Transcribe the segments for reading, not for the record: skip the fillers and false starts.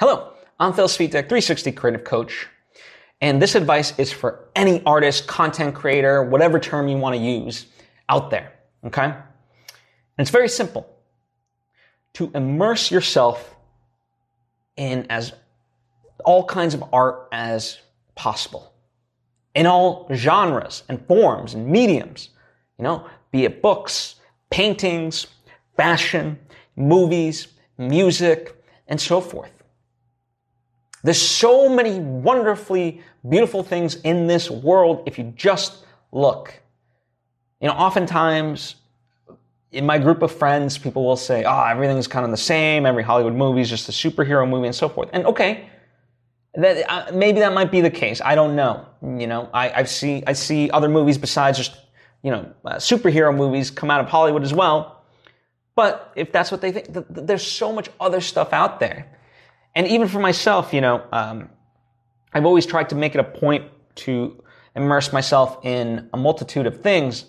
Hello, I'm Phil Svitek, 360 Creative Coach, and this advice is for any artist, content creator, whatever term you want to use out there, okay? And it's very simple. To immerse yourself in as all kinds of art as possible, in all genres and forms and mediums, you know, be it books, paintings, fashion, movies, music, and so forth. There's so many wonderfully beautiful things in this world if you just look. You know, oftentimes in my group of friends, people will say, oh, everything's kind of the same. Every Hollywood movie is just a superhero movie and so forth. And okay, that, maybe that might be the case. I don't know. You know, I see other movies besides just, you know, superhero movies come out of Hollywood as well. But if that's what they think, there's so much other stuff out there. And even for myself, you know, I've always tried to make it a point to immerse myself in a multitude of things.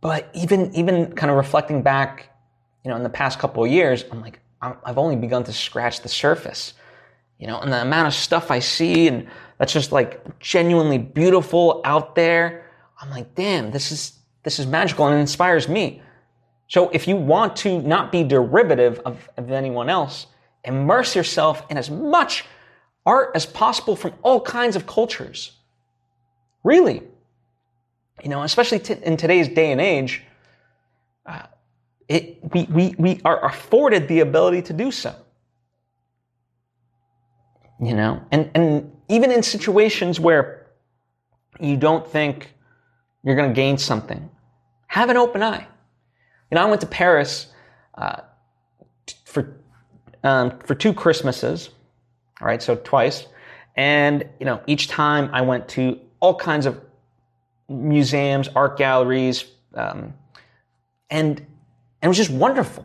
But even kind of reflecting back, you know, in the past couple of years, I'm like, I've only begun to scratch the surface, you know, and the amount of stuff I see and that's just like genuinely beautiful out there. I'm like, damn, this is magical and it inspires me. So if you want to not be derivative of anyone else, immerse yourself in as much art as possible from all kinds of cultures. Really. You know, especially in today's day and age, we are afforded the ability to do so. You know, and even in situations where you don't think you're going to gain something, have an open eye. You know, I went to Paris for two Christmases, all right, so twice. And, you know, each time I went to all kinds of museums, art galleries, and it was just wonderful.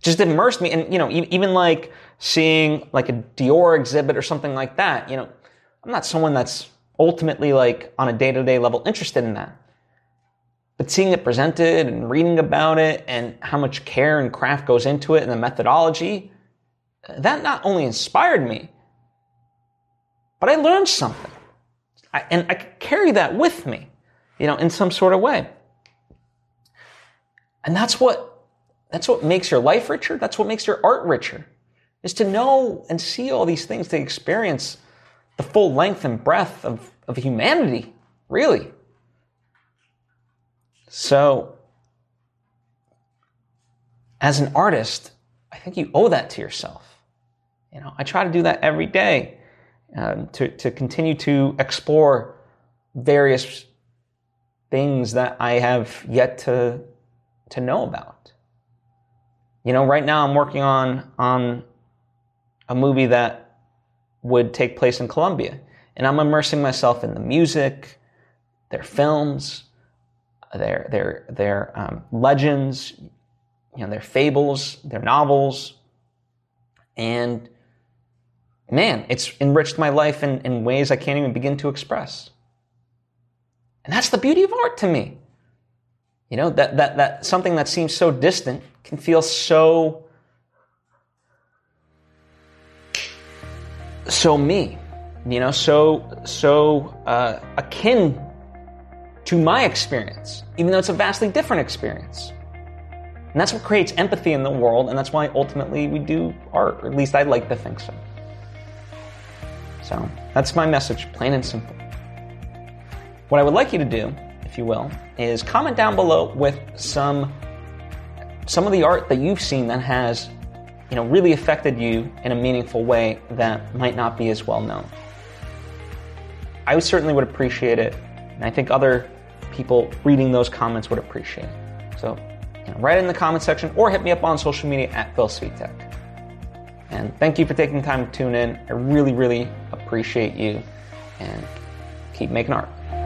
Just immersed me. And, you know, even like seeing like a Dior exhibit or something like that, you know, I'm not someone that's ultimately like on a day-to-day level interested in that. But seeing it presented and reading about it and how much care and craft goes into it and the methodology, that not only inspired me, but I learned something. And I could carry that with me, you know, in some sort of way. And that's what makes your life richer. That's what makes your art richer, is to know and see all these things, to experience the full length and breadth of humanity, really. So, as an artist, I think you owe that to yourself. You know, I try to do that every day, to continue to explore various things that I have yet to know about. You know, right now I'm working on a movie that would take place in Colombia, and I'm immersing myself in the music, their films, their legends, you know, their fables, their novels, and man, it's enriched my life in ways I can't even begin to express. And that's the beauty of art to me. You know, that something that seems so distant can feel so me, you know, so akin to my experience, even though it's a vastly different experience. And that's what creates empathy in the world, and that's why ultimately we do art, or at least I'd like to think so. So that's my message, plain and simple. What I would like you to do, if you will, is comment down below with some of the art that you've seen that has, you know, really affected you in a meaningful way that might not be as well known. I certainly would appreciate it, and I think other people reading those comments would appreciate it. So, you know, write it in the comment section or hit me up on social media at Phil Svitek. And thank you for taking the time to tune in. I really, really appreciate you. And keep making art.